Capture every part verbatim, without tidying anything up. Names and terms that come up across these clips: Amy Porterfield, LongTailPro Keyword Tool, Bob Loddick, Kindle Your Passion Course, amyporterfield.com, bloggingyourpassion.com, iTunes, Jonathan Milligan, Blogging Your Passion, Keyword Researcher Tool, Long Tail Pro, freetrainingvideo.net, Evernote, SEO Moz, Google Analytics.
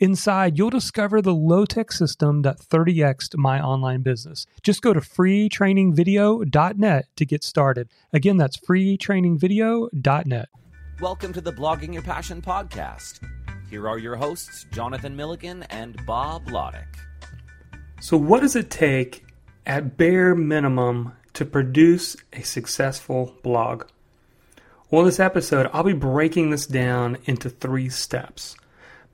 Inside, you'll discover the low-tech system that thirty X'd my online business. Just go to free training video dot net to get started. Again, that's free training video dot net. Welcome to the Blogging Your Passion podcast. Here are your hosts, Jonathan Milligan and Bob Loddick. So what does it take at bare minimum to produce a successful blog? Well, this episode, I'll be breaking this down into three steps.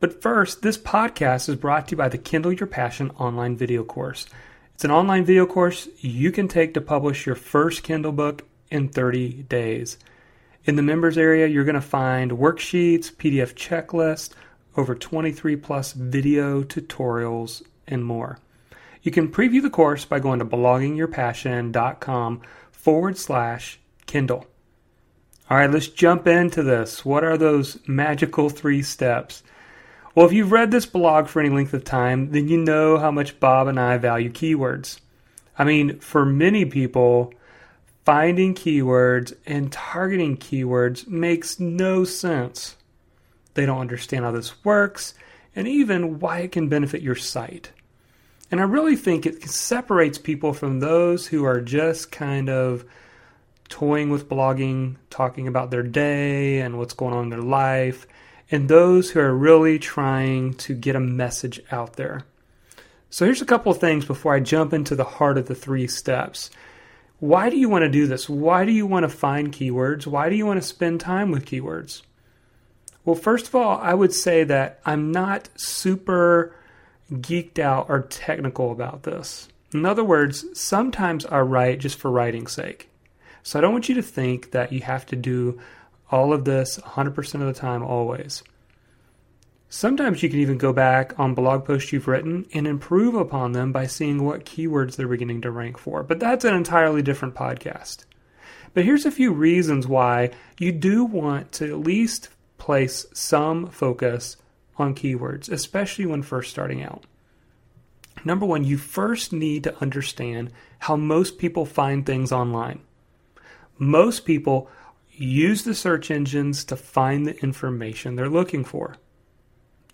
But first, this podcast is brought to you by the Kindle Your Passion online video course. It's an online video course you can take to publish your first Kindle book in thirty days. In the members area, you're going to find worksheets, P D F checklists, over twenty-three plus video tutorials, and more. You can preview the course by going to blogging your passion dot com forward slash Kindle. All right, let's jump into this. What are those magical three steps? Well, if you've read this blog for any length of time, then you know how much Bob and I value keywords. I mean, for many people, finding keywords and targeting keywords makes no sense. They don't understand how this works and even why it can benefit your site. And I really think it separates people from those who are just kind of toying with blogging, talking about their day and what's going on in their life, and those who are really trying to get a message out there. So here's a couple of things before I jump into the heart of the three steps. Why do you want to do this? Why do you want to find keywords? Why do you want to spend time with keywords? Well, first of all, I would say that I'm not super geeked out or technical about this. In other words, sometimes I write just for writing's sake. So I don't want you to think that you have to do all of this one hundred percent of the time, always. Sometimes you can even go back on blog posts you've written and improve upon them by seeing what keywords they're beginning to rank for. But that's an entirely different podcast. But here's a few reasons why you do want to at least place some focus on keywords, especially when first starting out. Number one, you first need to understand how most people find things online. Most people use the search engines to find the information they're looking for.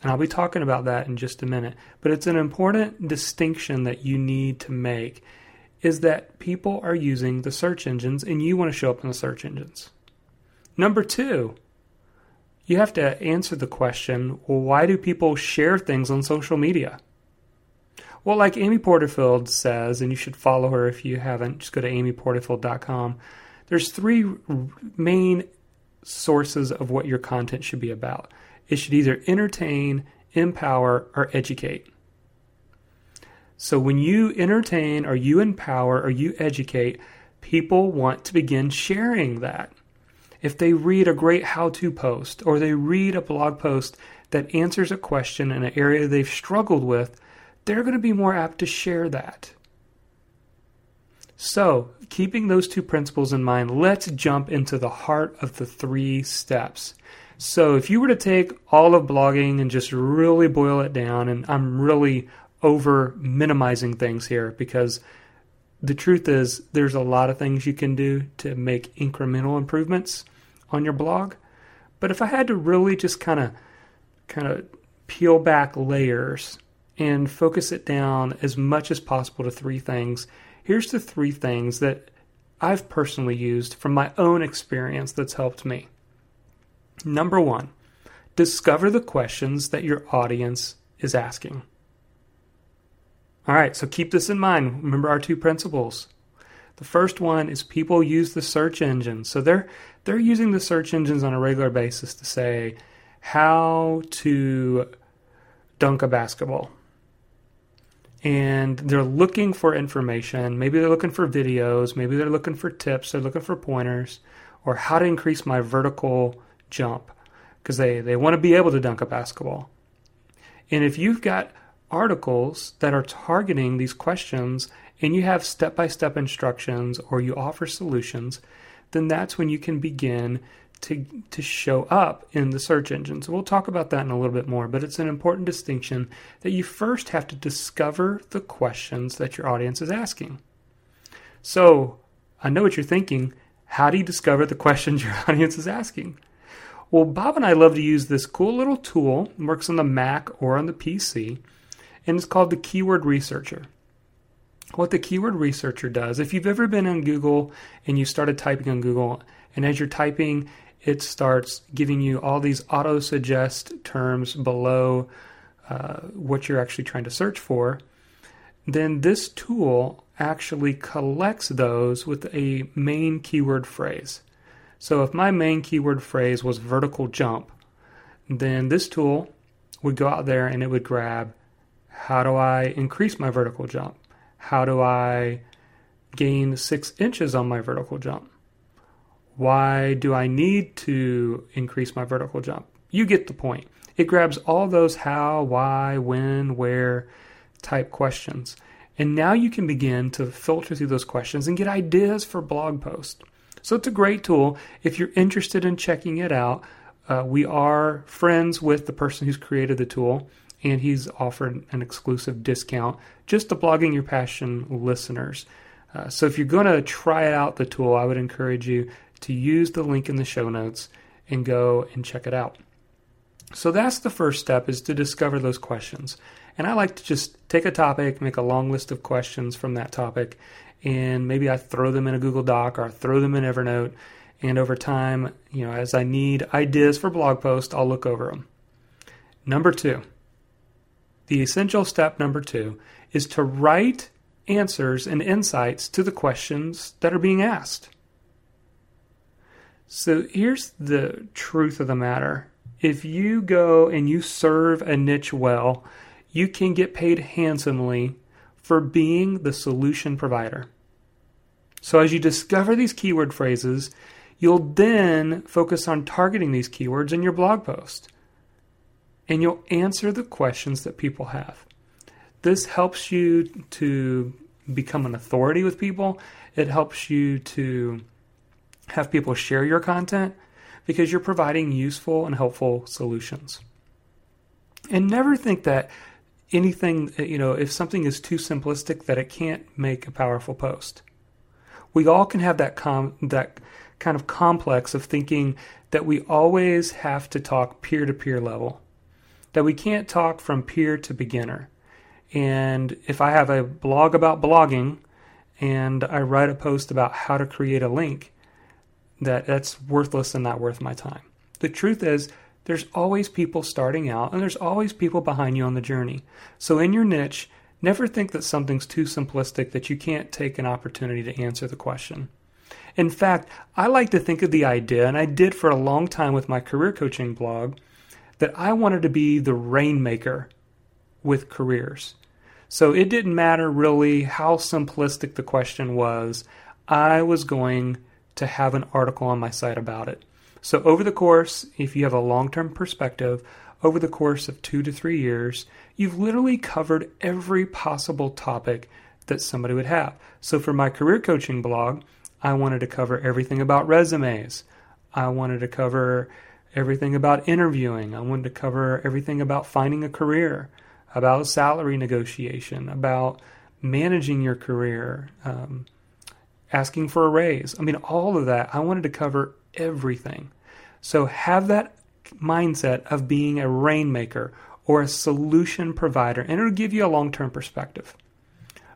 And I'll be talking about that in just a minute. But it's an important distinction that you need to make, is that people are using the search engines and you want to show up in the search engines. Number two, you have to answer the question, well, why do people share things on social media? Well, like Amy Porterfield says, and you should follow her if you haven't, just go to amy porterfield dot com. There's three main sources of what your content should be about. It should either entertain, empower, or educate. So when you entertain, or you empower, or you educate, people want to begin sharing that. If they read a great how-to post, or they read a blog post that answers a question in an area they've struggled with, they're going to be more apt to share that. So, keeping those two principles in mind, let's jump into the heart of the three steps. So, if you were to take all of blogging and just really boil it down, and I'm really over minimizing things here because the truth is there's a lot of things you can do to make incremental improvements on your blog. But if I had to really just kind of kind of peel back layers and focus it down as much as possible to three things. Here's the three things that I've personally used from my own experience that's helped me. Number one, discover the questions that your audience is asking. All right, so keep this in mind. Remember our two principles. The first one is people use the search engine. So they're they're using the search engines on a regular basis to say how to dunk a basketball. And they're looking for information. Maybe they're looking for videos. Maybe they're looking for tips. They're looking for pointers or how to increase my vertical jump because they, they want to be able to dunk a basketball. And if you've got articles that are targeting these questions and you have step-by-step instructions or you offer solutions, then that's when you can begin to to show up in the search engine. So we'll talk about that in a little bit more, but it's an important distinction that you first have to discover the questions that your audience is asking. So I know what you're thinking. How do you discover the questions your audience is asking? Well, Bob and I love to use this cool little tool. It works on the Mac or on the P C, and it's called the Keyword Researcher. What the Keyword Researcher does, if you've ever been on Google and you started typing on Google, and as you're typing, it starts giving you all these auto-suggest terms below uh, what you're actually trying to search for, then this tool actually collects those with a main keyword phrase. So if my main keyword phrase was vertical jump, then this tool would go out there and it would grab, how do I increase my vertical jump? How do I gain six inches on my vertical jump? Why do I need to increase my vertical jump? You get the point. It grabs all those how, why, when, where type questions. And now you can begin to filter through those questions and get ideas for blog posts. So it's a great tool. If you're interested in checking it out, uh, we are friends with the person who's created the tool, and he's offered an exclusive discount just to Blogging Your Passion listeners. Uh, so if you're going to try out the tool, I would encourage you to use the link in the show notes and go and check it out. So that's the first step, is to discover those questions. And I like to just take a topic, make a long list of questions from that topic, and maybe I throw them in a Google Doc or I throw them in Evernote. And over time, you know, as I need ideas for blog posts, I'll look over them. Number two, the essential step number two is to write answers and insights to the questions that are being asked. So here's the truth of the matter. If you go and you serve a niche well, you can get paid handsomely for being the solution provider. So as you discover these keyword phrases, you'll then focus on targeting these keywords in your blog post, and you'll answer the questions that people have. This helps you to become an authority with people. It helps you to have people share your content because you're providing useful and helpful solutions. And never think that anything, you know, if something is too simplistic, that it can't make a powerful post. We all can have that com- that kind of complex of thinking that we always have to talk peer-to-peer level, that we can't talk from peer to beginner. And if I have a blog about blogging and I write a post about how to create a link, that that's worthless and not worth my time. The truth is, there's always people starting out and there's always people behind you on the journey. So in your niche, never think that something's too simplistic that you can't take an opportunity to answer the question. In fact, I like to think of the idea, and I did for a long time with my career coaching blog, that I wanted to be the rainmaker with careers. So it didn't matter really how simplistic the question was. I was going to have an article on my site about it. So over the course, if you have a long-term perspective, over the course of two to three years, you've literally covered every possible topic that somebody would have. So for my career coaching blog, I wanted to cover everything about resumes. I wanted to cover everything about interviewing. I wanted to cover everything about finding a career, about salary negotiation, about managing your career, um, asking for a raise. I mean, all of that. I wanted to cover everything. So have that mindset of being a rainmaker or a solution provider, and it'll give you a long-term perspective.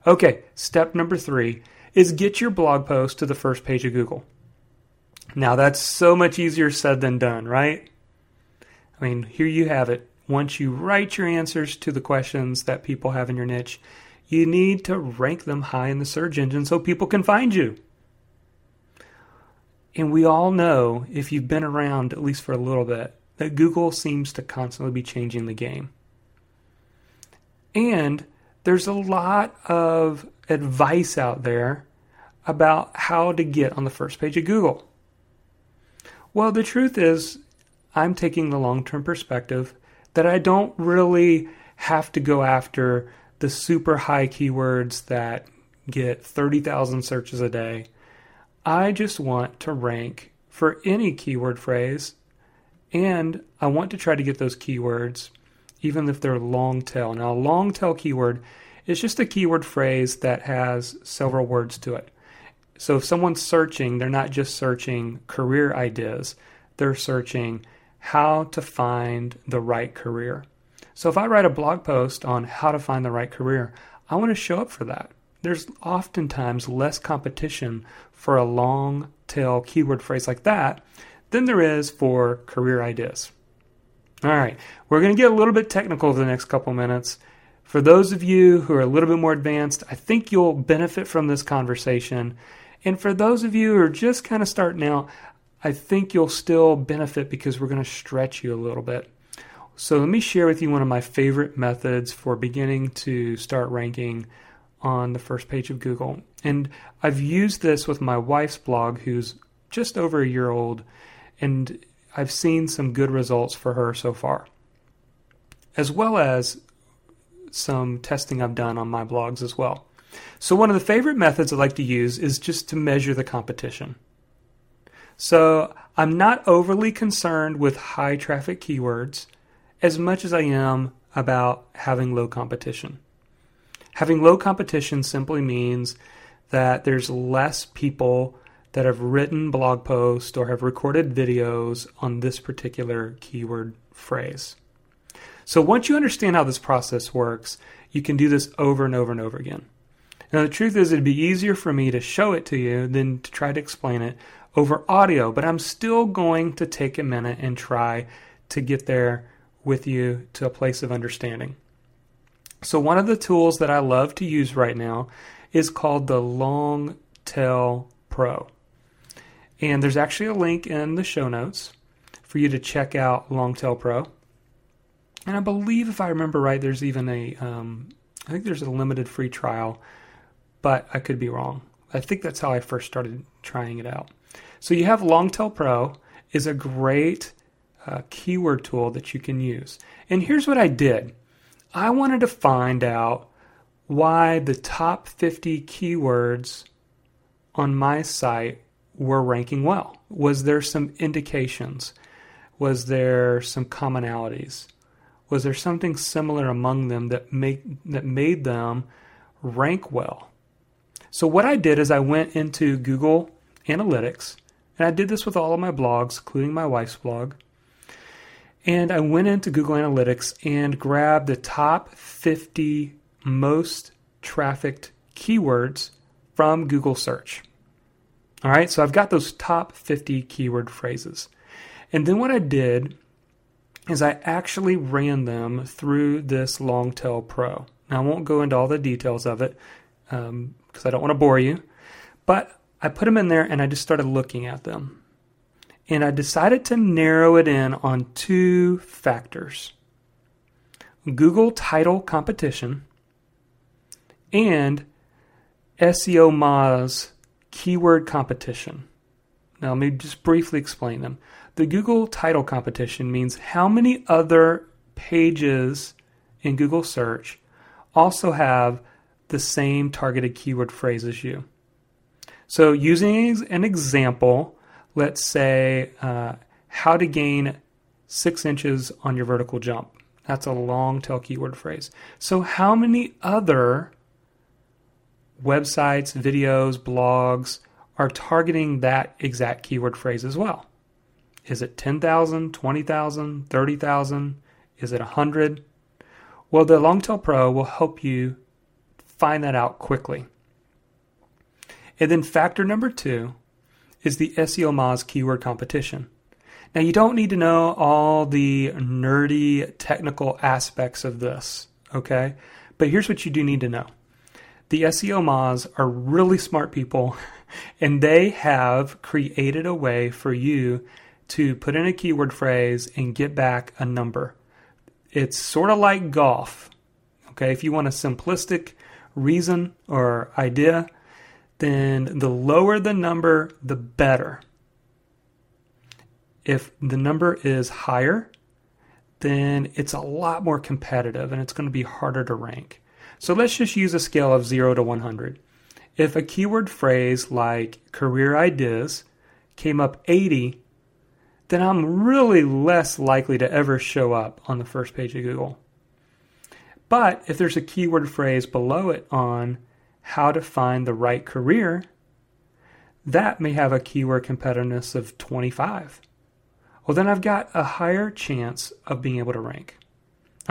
Okay, step number three is get your blog post to the first page of Google. Now, that's so much easier said than done, right? I mean, here you have it. Once you write your answers to the questions that people have in your niche, you need to rank them high in the search engine so people can find you. And we all know, if you've been around at least for a little bit, that Google seems to constantly be changing the game. And there's a lot of advice out there about how to get on the first page of Google. Well, the truth is, I'm taking the long-term perspective that I don't really have to go after the super high keywords that get thirty thousand searches a day. I just want to rank for any keyword phrase, and I want to try to get those keywords, even if they're long tail. Now, a long tail keyword is just a keyword phrase that has several words to it. So if someone's searching, they're not just searching career ideas, they're searching how to find the right career. So if I write a blog post on how to find the right career, I want to show up for that. There's oftentimes less competition for a long tail keyword phrase like that than there is for career ideas. All right, we're going to get a little bit technical over the next couple minutes. For those of you who are a little bit more advanced, I think you'll benefit from this conversation. And for those of you who are just kind of starting out, I think you'll still benefit because we're going to stretch you a little bit. So let me share with you one of my favorite methods for beginning to start ranking on the first page of Google. And I've used this with my wife's blog, who's just over a year old, and I've seen some good results for her so far, as well as some testing I've done on my blogs as well. So one of the favorite methods I like to use is just to measure the competition. So I'm not overly concerned with high traffic keywords as much as I am about having low competition. Having low competition simply means that there's less people that have written blog posts or have recorded videos on this particular keyword phrase. So once you understand how this process works, you can do this over and over and over again. Now, the truth is it'd be easier for me to show it to you than to try to explain it over audio, but I'm still going to take a minute and try to get there with you to a place of understanding. So one of the tools that I love to use right now is called the Long Tail Pro. And there's actually a link in the show notes for you to check out Long Tail Pro. And I believe, if I remember right, there's even a, um, I think there's a limited free trial, but I could be wrong. I think that's how I first started trying it out. So you have Long Tail Pro is a great uh, keyword tool that you can use. And here's what I did. I wanted to find out why the top fifty keywords on my site were ranking well. Was there some indications? Was there some commonalities? Was there something similar among them that make that made them rank well? So what I did is I went into Google Analytics, and I did this with all of my blogs, including my wife's blog, and I went into Google Analytics and grabbed the top fifty most trafficked keywords from Google search. All right, so I've got those top fifty keyword phrases. And then what I did is I actually ran them through this Long Tail Pro. Now, I won't go into all the details of it because um, I don't want to bore you, but I put them in there and I just started looking at them. And I decided to narrow it in on two factors: Google title competition and S E O Moz keyword competition. Now, let me just briefly explain them. The Google title competition means how many other pages in Google search also have the same targeted keyword phrase as you. So using an example, let's say uh, how to gain six inches on your vertical jump. That's a long tail keyword phrase. So how many other websites, videos, blogs are targeting that exact keyword phrase as well? Is it ten thousand, twenty thousand, thirty thousand? Is it one hundred? Well, the Long Tail Pro will help you find that out quickly. And then factor number two is the S E O Moz keyword competition. Now, you don't need to know all the nerdy technical aspects of this, okay? But here's what you do need to know. The S E O Moz are really smart people, and they have created a way for you to put in a keyword phrase and get back a number. It's sort of like golf, okay? If you want a simplistic reason or idea, then the lower the number, the better. If the number is higher, then it's a lot more competitive and it's going to be harder to rank. So let's just use a scale of zero to one hundred. If a keyword phrase like career ideas came up eighty, then I'm really less likely to ever show up on the first page of Google. But if there's a keyword phrase below it on how to find the right career, that may have a keyword competitiveness of twenty-five. Well, then I've got a higher chance of being able to rank.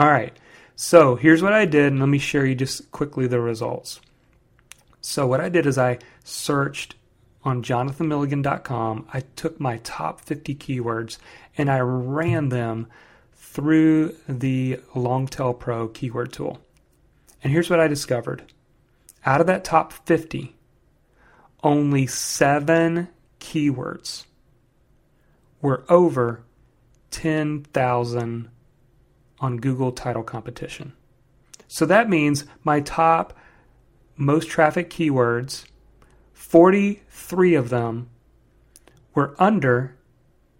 All right, so here's what I did, and let me share you just quickly the results. So what I did is I searched on jonathan milligan dot com. I took my top fifty keywords, and I ran them through the Long Tail Pro keyword tool. And here's what I discovered. Out of that top fifty, only seven keywords were over ten thousand on Google title competition. So that means my top most traffic keywords, forty-three of them were under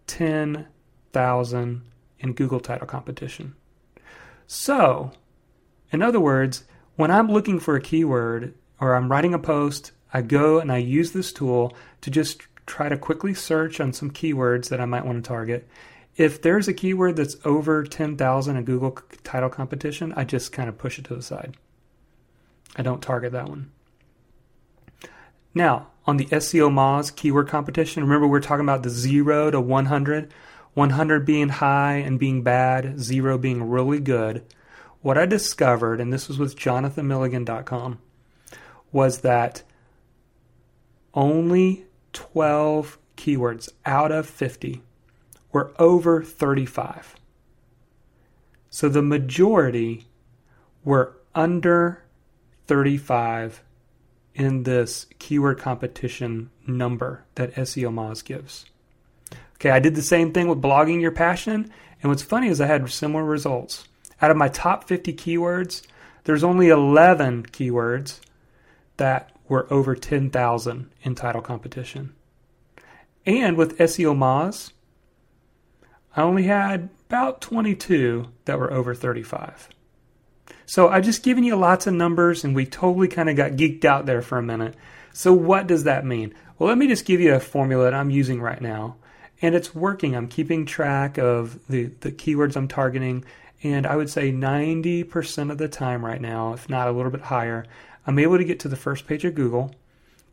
ten thousand in Google title competition. So, in other words, when I'm looking for a keyword or I'm writing a post, I go and I use this tool to just try to quickly search on some keywords that I might want to target. If there's a keyword that's over ten thousand in Google title competition, I just kind of push it to the side. I don't target that one. Now, on the S E O Moz keyword competition, remember we're talking about the zero to one hundred, one hundred being high and being bad, zero being really good. What I discovered, and this was with jonathan milligan dot com, was that only twelve keywords out of fifty were over thirty-five. So the majority were under thirty-five in this keyword competition number that S E O Moz gives. Okay, I did the same thing with Blogging Your Passion, and what's funny is I had similar results. Out of my top fifty keywords, there's only eleven keywords that were over ten thousand in title competition. And with S E O Moz, I only had about twenty-two that were over thirty-five. So I've just given you lots of numbers, and we totally kind of got geeked out there for a minute. So what does that mean? Well, let me just give you a formula that I'm using right now, and it's working. I'm keeping track of the, the keywords I'm targeting, and I would say ninety percent of the time right now, if not a little bit higher, I'm able to get to the first page of Google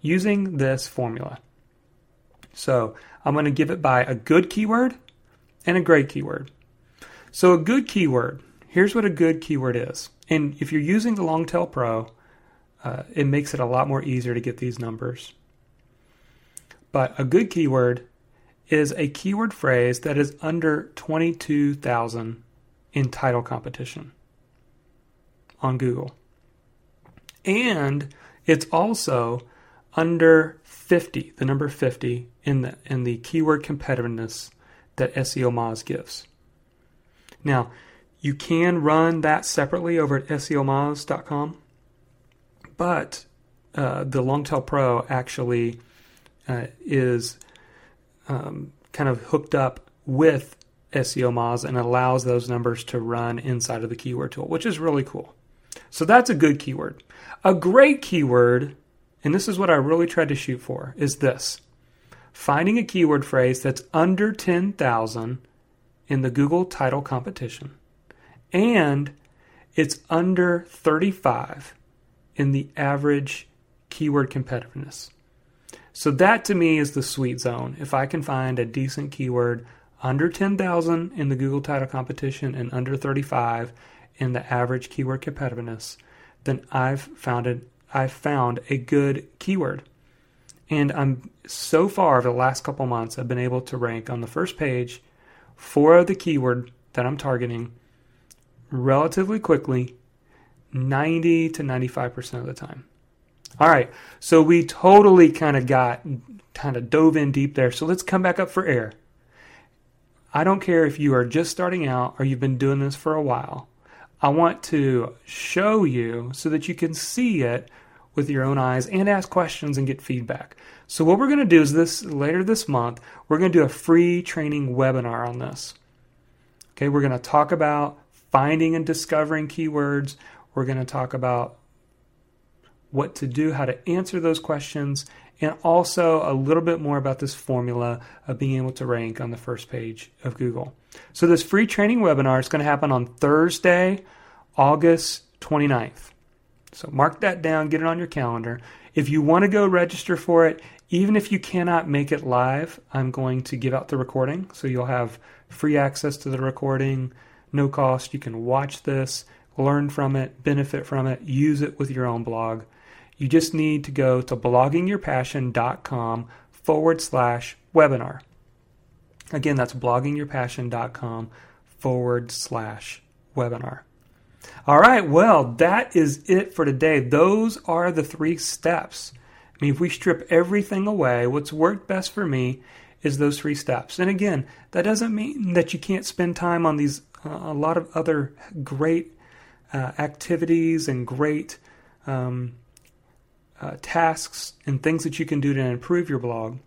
using this formula. So I'm going to give it by a good keyword and a great keyword. So a good keyword, here's what a good keyword is. And if you're using the Long Tail Pro, uh, it makes it a lot more easier to get these numbers. But a good keyword is a keyword phrase that is under twenty-two thousand in title competition on Google. And it's also under fifty, the number fifty, in the in the keyword competitiveness that S E O Moz gives. Now, you can run that separately over at S E O Moz dot com, but uh, the Longtail Pro actually uh, is um, kind of hooked up with S E O Moz and allows those numbers to run inside of the keyword tool, which is really cool. So that's a good keyword. A great keyword, and this is what I really tried to shoot for, is this. Finding a keyword phrase that's under ten thousand in the Google title competition, and it's under thirty-five in the average keyword competitiveness. So that to me is the sweet zone. If I can find a decent keyword under ten thousand in the Google title competition and under thirty-five in the average keyword competitiveness, then I've found it, I've found a good keyword. And I'm so far over the last couple months, I've been able to rank on the first page for the keyword that I'm targeting relatively quickly, ninety to ninety-five percent of the time. All right, so we totally kind of got, kind of dove in deep there. So let's come back up for air. I don't care if you are just starting out or you've been doing this for a while. I want to show you so that you can see it with your own eyes and ask questions and get feedback. So what we're going to do is this, later this month, we're going to do a free training webinar on this. Okay, we're going to talk about finding and discovering keywords. We're going to talk about what to do, how to answer those questions, and also a little bit more about this formula of being able to rank on the first page of Google. So this free training webinar is going to happen on Thursday, August twenty-ninth. So mark that down, get it on your calendar. If you want to go register for it, even if you cannot make it live, I'm going to give out the recording. So you'll have free access to the recording, no cost. You can watch this, learn from it, benefit from it, use it with your own blog. You just need to go to bloggingyourpassion.com forward slash webinar. Again, that's bloggingyourpassion.com forward slash webinar. All right, well, that is it for today. Those are the three steps. I mean, if we strip everything away, what's worked best for me is those three steps. And again, that doesn't mean that you can't spend time on these uh, a lot of other great uh, activities and great um, uh, tasks and things that you can do to improve your blog.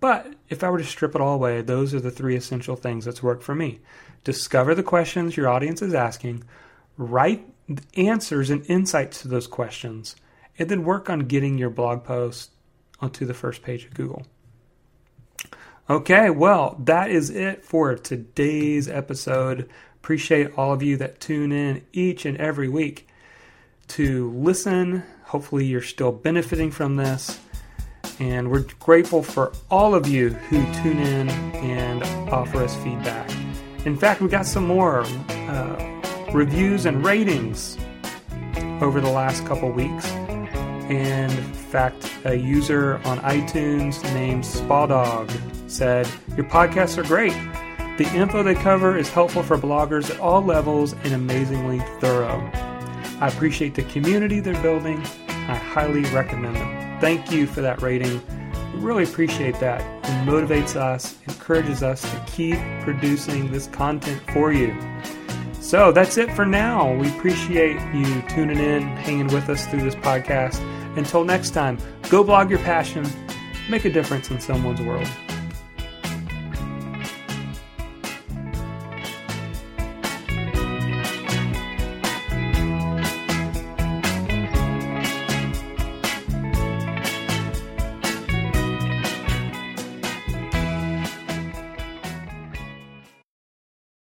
But if I were to strip it all away, those are the three essential things that's worked for me. Discover the questions your audience is asking, write answers and insights to those questions, and then work on getting your blog post onto the first page of Google. Okay, well, that is it for today's episode. Appreciate all of you that tune in each and every week to listen. Hopefully you're still benefiting from this. And we're grateful for all of you who tune in and offer us feedback. In fact, we got some more uh, reviews and ratings over the last couple weeks. And in fact, a user on iTunes named Spadog said, "Your podcasts are great. The info they cover is helpful for bloggers at all levels and amazingly thorough. I appreciate the community they're building. I highly recommend them." Thank you for that rating. We really appreciate that. It motivates us, encourages us to keep producing this content for you. So that's it for now. We appreciate you tuning in, hanging with us through this podcast. Until next time, go blog your passion, make a difference in someone's world.